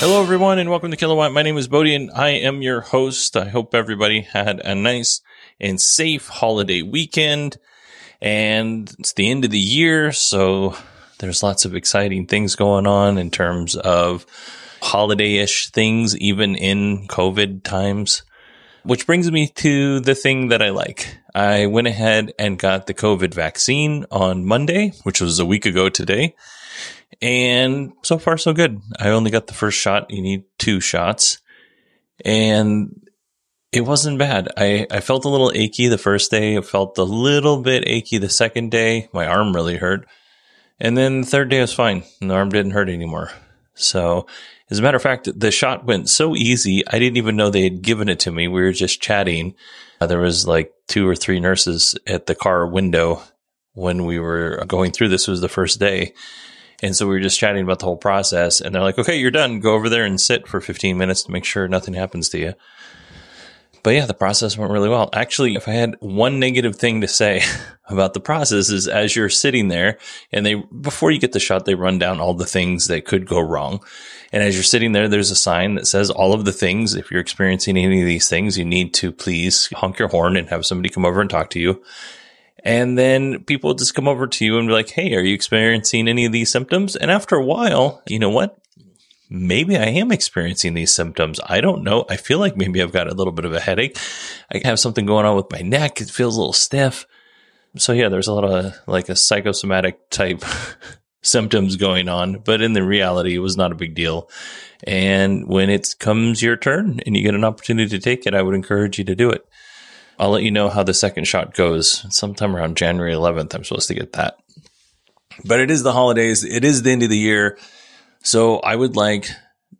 Hello, everyone, and welcome to Kilowatt. My name is Bodie, and I am your host. I hope everybody had a nice and safe holiday weekend. And it's the end of the year, so there's lots of exciting things going on in terms of holiday-ish things, even in COVID times. Which brings me to the thing that I like. I went ahead and got the COVID vaccine on Monday, which was a week ago today. And so far, so good. I only got the first shot. You need 2 shots. And it wasn't bad. I felt a little achy the first day. I felt a little bit achy the second day. My arm really hurt. And then the third day was fine. And the arm didn't hurt anymore. So as a matter of fact, the shot went so easy. I didn't even know they had given it to me. We were just chatting. There was like 2 or 3 nurses at the car window when we were going through. This was the first day. And so we were just chatting about the whole process, and they're like, okay, you're done. Go over there and sit for 15 minutes to make sure nothing happens to you. But yeah, the process went really well. Actually, if I had one negative thing to say about the process is as you're sitting there and before you get the shot, they run down all the things that could go wrong. And as you're sitting there, there's a sign that says all of the things. If you're experiencing any of these things, you need to please honk your horn and have somebody come over and talk to you. And then people just come over to you and be like, hey, are you experiencing any of these symptoms? And after a while, you know what? Maybe I am experiencing these symptoms. I don't know. I feel like maybe I've got a little bit of a headache. I have something going on with my neck. It feels a little stiff. So yeah, there's a lot of like a psychosomatic type symptoms going on. But in the reality, it was not a big deal. And when it comes your turn and you get an opportunity to take it, I would encourage you to do it. I'll let you know how the second shot goes. Sometime around January 11th, I'm supposed to get that. But it is the holidays. It is the end of the year. So I would like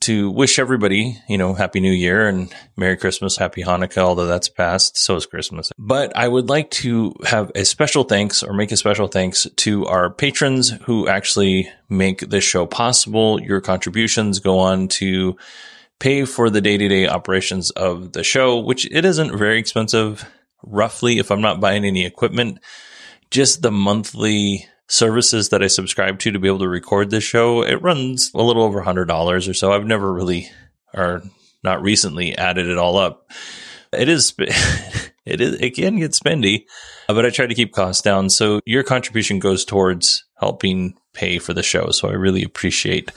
to wish everybody, you know, Happy New Year and Merry Christmas, Happy Hanukkah, although that's past. So is Christmas. But I would like to have a special thanks or make a special thanks to our patrons who actually make this show possible. Your contributions go on to pay for the day-to-day operations of the show, which it isn't very expensive, roughly, if I'm not buying any equipment. Just the monthly services that I subscribe to be able to record this show, it runs a little over $100 or so. I've never really, or not recently, added it all up. It can get spendy, but I try to keep costs down. So your contribution goes towards helping pay for the show. So I really appreciate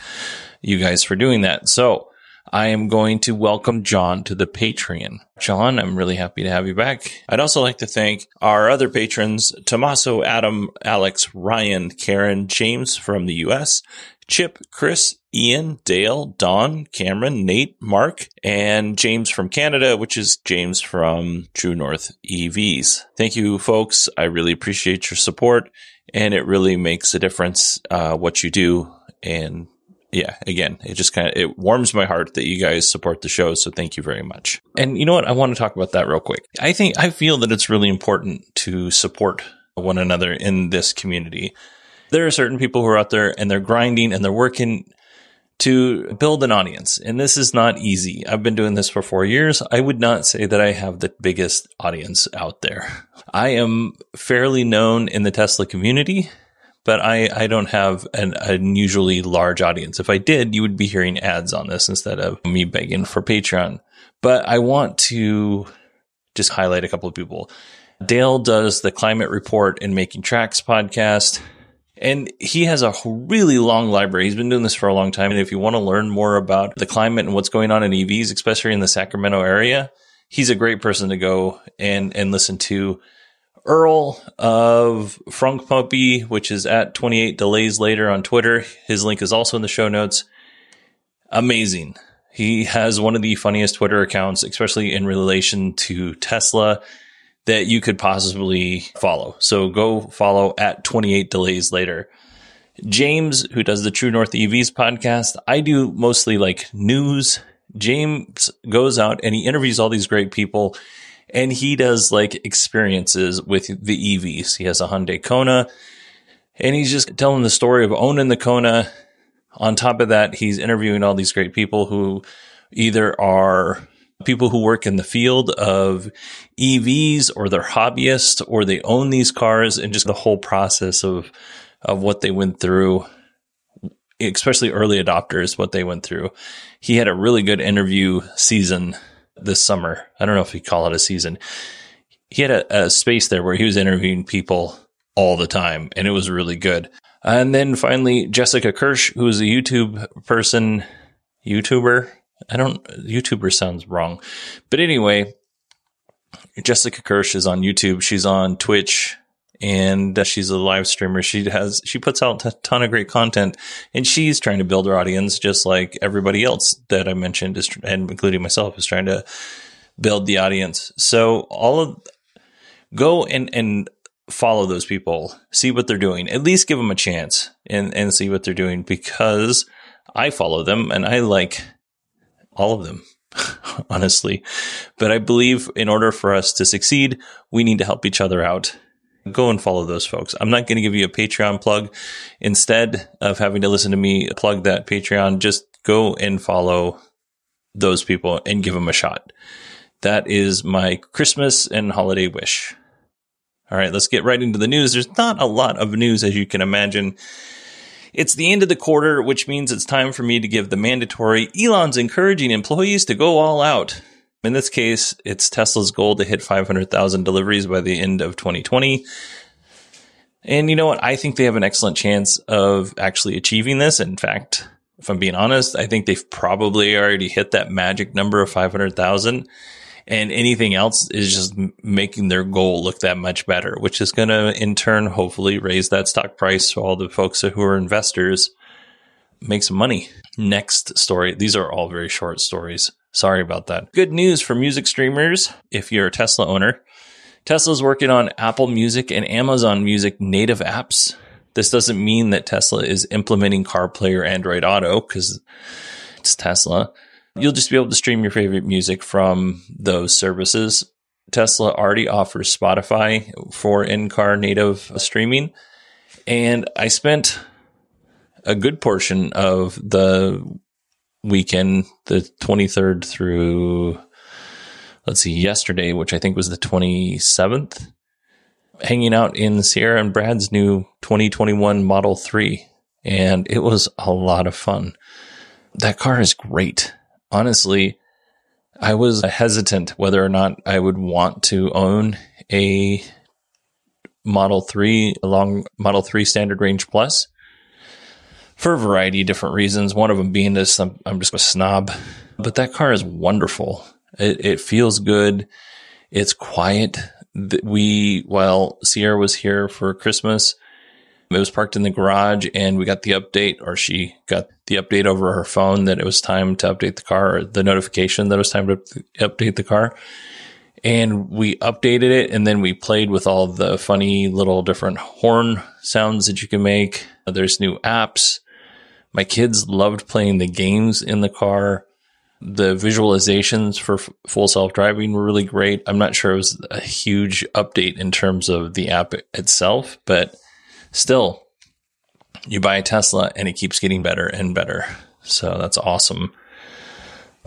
you guys for doing that. So I am going to welcome John to the Patreon. John, I'm really happy to have you back. I'd also like to thank our other patrons, Tommaso, Adam, Alex, Ryan, Karen, James from the U.S., Chip, Chris, Ian, Dale, Don, Cameron, Nate, Mark, and James from Canada, which is James from True North EVs. Thank you, folks. I really appreciate your support, and it really makes a difference what you do, and yeah, again, it just kind of, it warms my heart that you guys support the show. So thank you very much. And you know what? I want to talk about that real quick. I feel that it's really important to support one another in this community. There are certain people who are out there and they're grinding and they're working to build an audience. And this is not easy. I've been doing this for 4 years. I would not say that I have the biggest audience out there. I am fairly known in the Tesla community, but I don't have an unusually large audience. If I did, you would be hearing ads on this instead of me begging for Patreon. But I want to just highlight a couple of people. Dale does the Climate Report and Making Tracks podcast. And he has a really long library. He's been doing this for a long time. And if you want to learn more about the climate and what's going on in EVs, especially in the Sacramento area, he's a great person to go and listen to. Earl of Frunk Puppy, which is at 28 Delays Later on Twitter. His link is also in the show notes. Amazing. He has one of the funniest Twitter accounts, especially in relation to Tesla, that you could possibly follow. So go follow at 28 Delays Later. James, who does the True North EVs podcast, I do mostly like news. James goes out and he interviews all these great people and he does like experiences with the EVs. He has a Hyundai Kona and he's just telling the story of owning the Kona. On top of that, he's interviewing all these great people who either are people who work in the field of EVs or they're hobbyists or they own these cars and just the whole process of what they went through, especially early adopters, what they went through. He had a really good interview season this summer. I don't know if you call it a season. He had a space there where he was interviewing people all the time and it was really good. And then finally, Jessica Kirsch, who is a YouTuber. YouTuber sounds wrong. But anyway, Jessica Kirsch is on YouTube. She's on Twitch and she's a live streamer. She puts out a ton of great content and she's trying to build her audience just like everybody else that I mentioned is, and including myself, is trying to build the audience. So go and follow those people, see what they're doing, at least give them a chance and see what they're doing, because I follow them and I like all of them, honestly. But I believe in order for us to succeed, we need to help each other out. Go and follow those folks. I'm not going to give you a Patreon plug. Instead of having to listen to me plug that Patreon, just go and follow those people and give them a shot. That is my Christmas and holiday wish. All right, let's get right into the news. There's not a lot of news, as you can imagine. It's the end of the quarter, which means it's time for me to give the mandatory Elon's encouraging employees to go all out. In this case, it's Tesla's goal to hit 500,000 deliveries by the end of 2020. And you know what? I think they have an excellent chance of actually achieving this. In fact, if I'm being honest, I think they've probably already hit that magic number of 500,000. And anything else is just making their goal look that much better, which is going to, in turn, hopefully raise that stock price so all the folks who are investors make some money. Next story. These are all very short stories. Sorry about that. Good news for music streamers. If you're a Tesla owner, Tesla's working on Apple Music and Amazon Music native apps. This doesn't mean that Tesla is implementing CarPlay or Android Auto, because it's Tesla. You'll just be able to stream your favorite music from those services. Tesla already offers Spotify for in-car native streaming. And I spent a good portion of the weekend, the 23rd through, yesterday, which I think was the 27th, hanging out in Sierra and Brad's new 2021 Model 3. And it was a lot of fun. That car is great. Honestly, I was hesitant whether or not I would want to own a Model 3, a long Model 3 Standard Range Plus, for a variety of different reasons. One of them being this, I'm just a snob, but that car is wonderful. It feels good. It's quiet. While Sierra was here for Christmas, it was parked in the garage and we got the update, or she got the update over her phone that it was time to update the car, or the notification that it was time to update the car. And we updated it and then we played with all the funny little different horn sounds that you can make. There's new apps. My kids loved playing the games in the car. The visualizations for full self-driving were really great. I'm not sure it was a huge update in terms of the app itself, but still, you buy a Tesla and it keeps getting better and better. So that's awesome.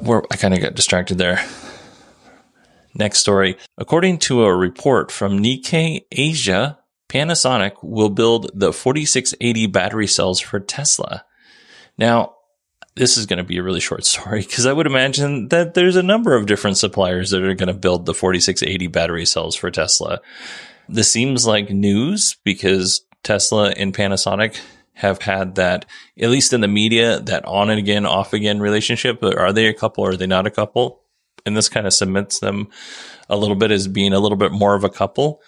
I kind of got distracted there. Next story. According to a report from Nikkei Asia, Panasonic will build the 4680 battery cells for Tesla. Now, this is going to be a really short story because I would imagine that there's a number of different suppliers that are going to build the 4680 battery cells for Tesla. This seems like news because Tesla and Panasonic have had that, at least in the media, that on and again, off again relationship. Are they a couple or are they not a couple? And this kind of cements them a little bit as being a little bit more of a couple.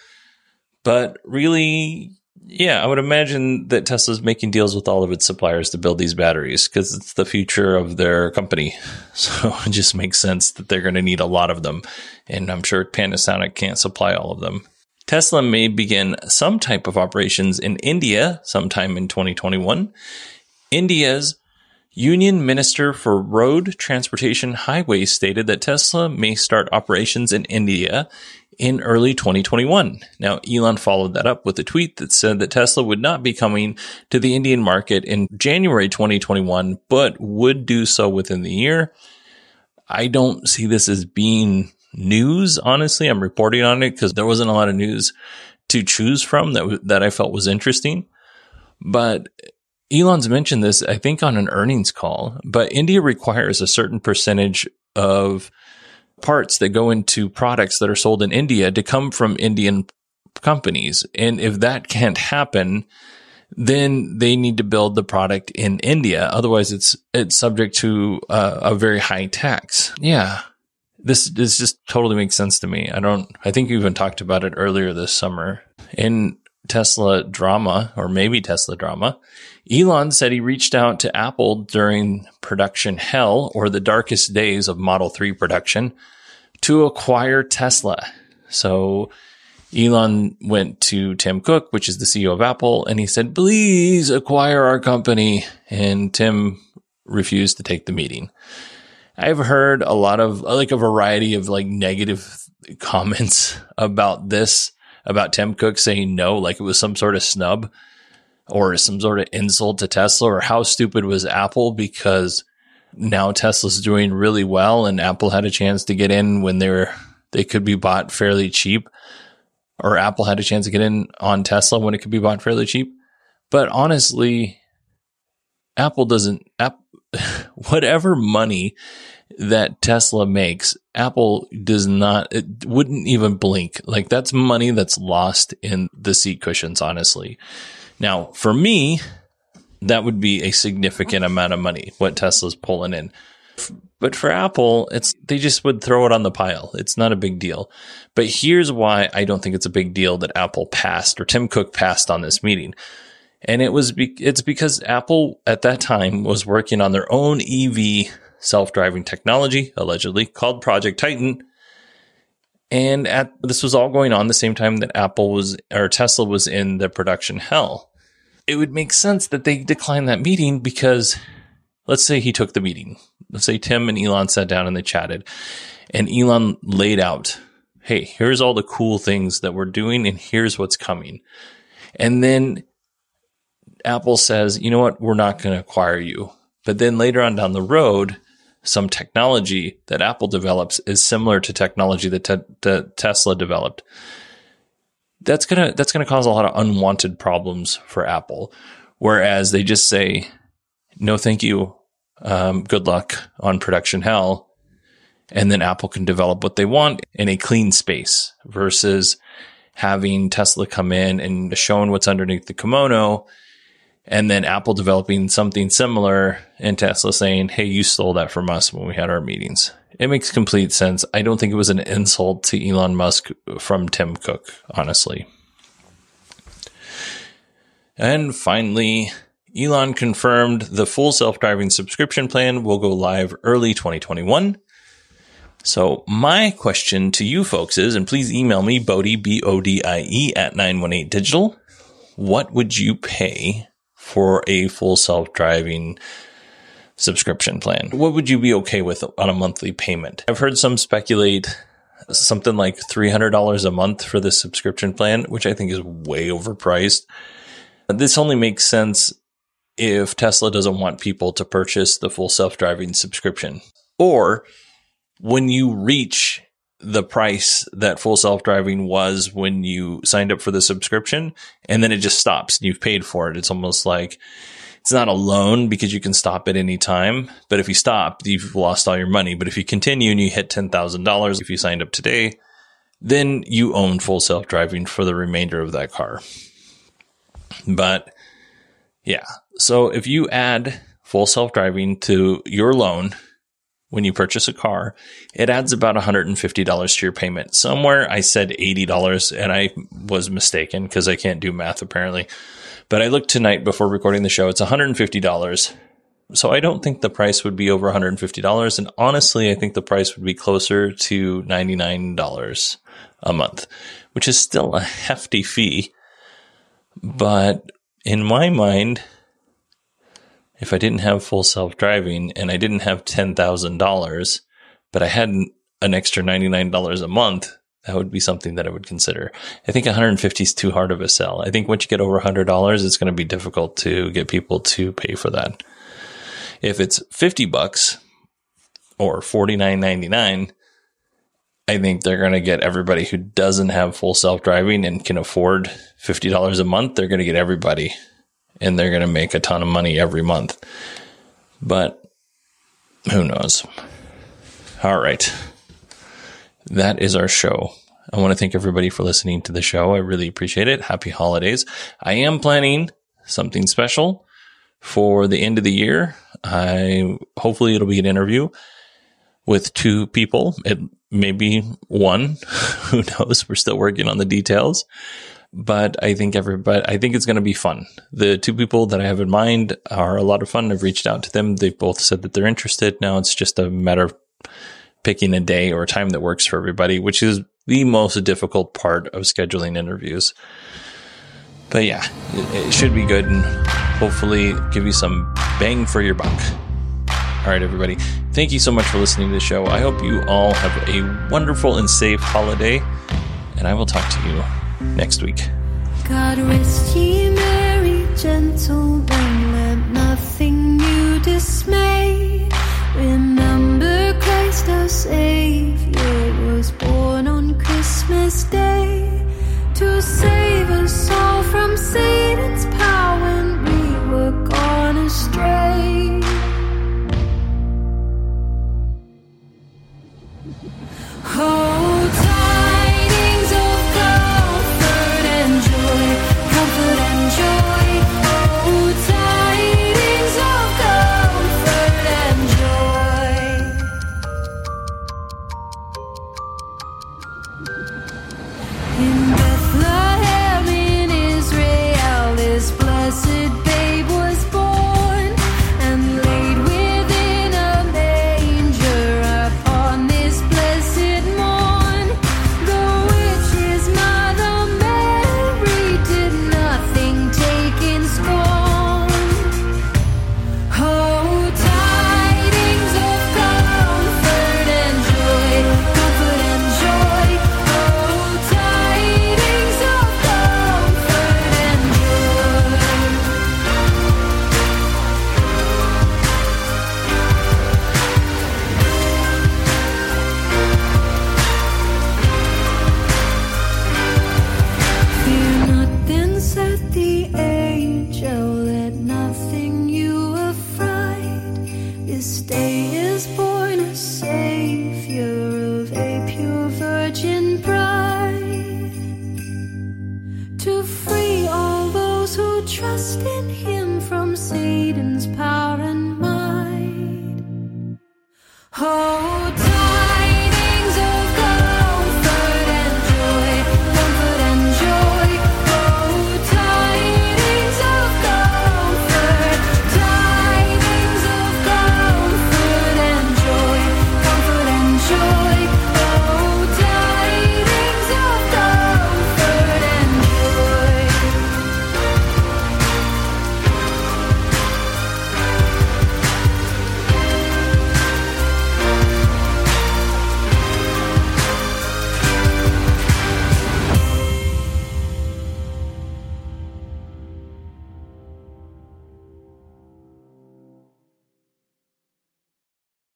But really, yeah, I would imagine that Tesla's making deals with all of its suppliers to build these batteries because it's the future of their company. So it just makes sense that they're going to need a lot of them. And I'm sure Panasonic can't supply all of them. Tesla may begin some type of operations in India sometime in 2021. India's Union Minister for Road Transportation Highways stated that Tesla may start operations in India in early 2021. Now, Elon followed that up with a tweet that said that Tesla would not be coming to the Indian market in January 2021, but would do so within the year. I don't see this as being news, honestly. I'm reporting on it because there wasn't a lot of news to choose from that I felt was interesting. But Elon's mentioned this, I think, on an earnings call. But India requires a certain percentage of parts that go into products that are sold in India to come from Indian companies. And if that can't happen, then they need to build the product in India. Otherwise, it's subject to a very high tax. Yeah. This just totally makes sense to me. I think we even talked about it earlier this summer in Tesla drama. Elon said he reached out to Apple during production hell, or the darkest days of Model 3 production, to acquire Tesla. So Elon went to Tim Cook, which is the CEO of Apple, and he said, "Please acquire our company." And Tim refused to take the meeting. I've heard a lot of a variety of negative comments about this, about Tim Cook saying no, like it was some sort of snub or some sort of insult to Tesla, or how stupid was Apple because now Tesla's doing really well and Apple had a chance to get in when they could be bought fairly cheap, or Apple had a chance to get in on Tesla when it could be bought fairly cheap. But honestly, whatever money that Tesla makes, Apple it wouldn't even blink. That's money that's lost in the seat cushions, honestly. Now, for me, that would be a significant amount of money, what Tesla's pulling in. But for Apple, they just would throw it on the pile. It's not a big deal. But here's why I don't think it's a big deal that Apple passed, or Tim Cook passed on this meeting. And it's because Apple at that time was working on their own EV self-driving technology, allegedly, called Project Titan. And this was all going on the same time that Tesla was in the production hell. It would make sense that they declined that meeting because let's say he took the meeting. Let's say Tim and Elon sat down and they chatted, and Elon laid out, "Hey, here's all the cool things that we're doing and here's what's coming." And then Apple says, "You know what, we're not going to acquire you." But then later on down the road, some technology that Apple develops is similar to technology that Tesla developed. That's going to cause a lot of unwanted problems for Apple. Whereas they just say, "No, thank you. Good luck on production hell." And then Apple can develop what they want in a clean space versus having Tesla come in and showing what's underneath the kimono, and then Apple developing something similar and Tesla saying, "Hey, you stole that from us when we had our meetings." It makes complete sense. I don't think it was an insult to Elon Musk from Tim Cook, honestly. And finally, Elon confirmed the full self-driving subscription plan will go live early 2021. So my question to you folks is, and please email me, Bodie, B-O-D-I-E, @918digital, what would you pay for a full self-driving subscription plan? What would you be okay with on a monthly payment? I've heard some speculate something like $300 a month for this subscription plan, which I think is way overpriced. This only makes sense if Tesla doesn't want people to purchase the full self-driving subscription. Or when you reach the price that full self-driving was when you signed up for the subscription, and then it just stops and you've paid for it. It's almost like it's not a loan because you can stop at any time. But if you stop, you've lost all your money. But if you continue and you hit $10,000, if you signed up today, then you own full self-driving for the remainder of that car. But yeah, so if you add full self-driving to your loan, when you purchase a car, it adds about $150 to your payment. Somewhere I said $80, and I was mistaken because I can't do math apparently. But I looked tonight before recording the show, it's $150. So I don't think the price would be over $150. And honestly, I think the price would be closer to $99 a month, which is still a hefty fee. But in my mind, if I didn't have full self-driving and I didn't have $10,000, but I had an extra $99 a month, that would be something that I would consider. I think $150 is too hard of a sell. I think once you get over $100, it's going to be difficult to get people to pay for that. If it's $50 or $49.99, I think they're going to get everybody who doesn't have full self-driving and can afford $50 a month. They're going to get everybody. And they're going to make a ton of money every month. But who knows? All right. That is our show. I want to thank everybody for listening to the show. I really appreciate it. Happy holidays. I am planning something special for the end of the year. Hopefully it'll be an interview with two people. It may be one. Who knows? We're still working on the details. But I think it's going to be fun. The two people that I have in mind are a lot of fun. I've reached out to them. They've both said that they're interested. Now it's just a matter of picking a day or a time that works for everybody, which is the most difficult part of scheduling interviews. But yeah, it should be good and hopefully give you some bang for your buck. All right, everybody. Thank you so much for listening to the show. I hope you all have a wonderful and safe holiday, and I will talk to you next week. God rest ye merry gentlemen, let nothing you dismay. Remember Christ our Savior was born on Christmas Day to save us all from Satan's power when we were gone astray. Oh, in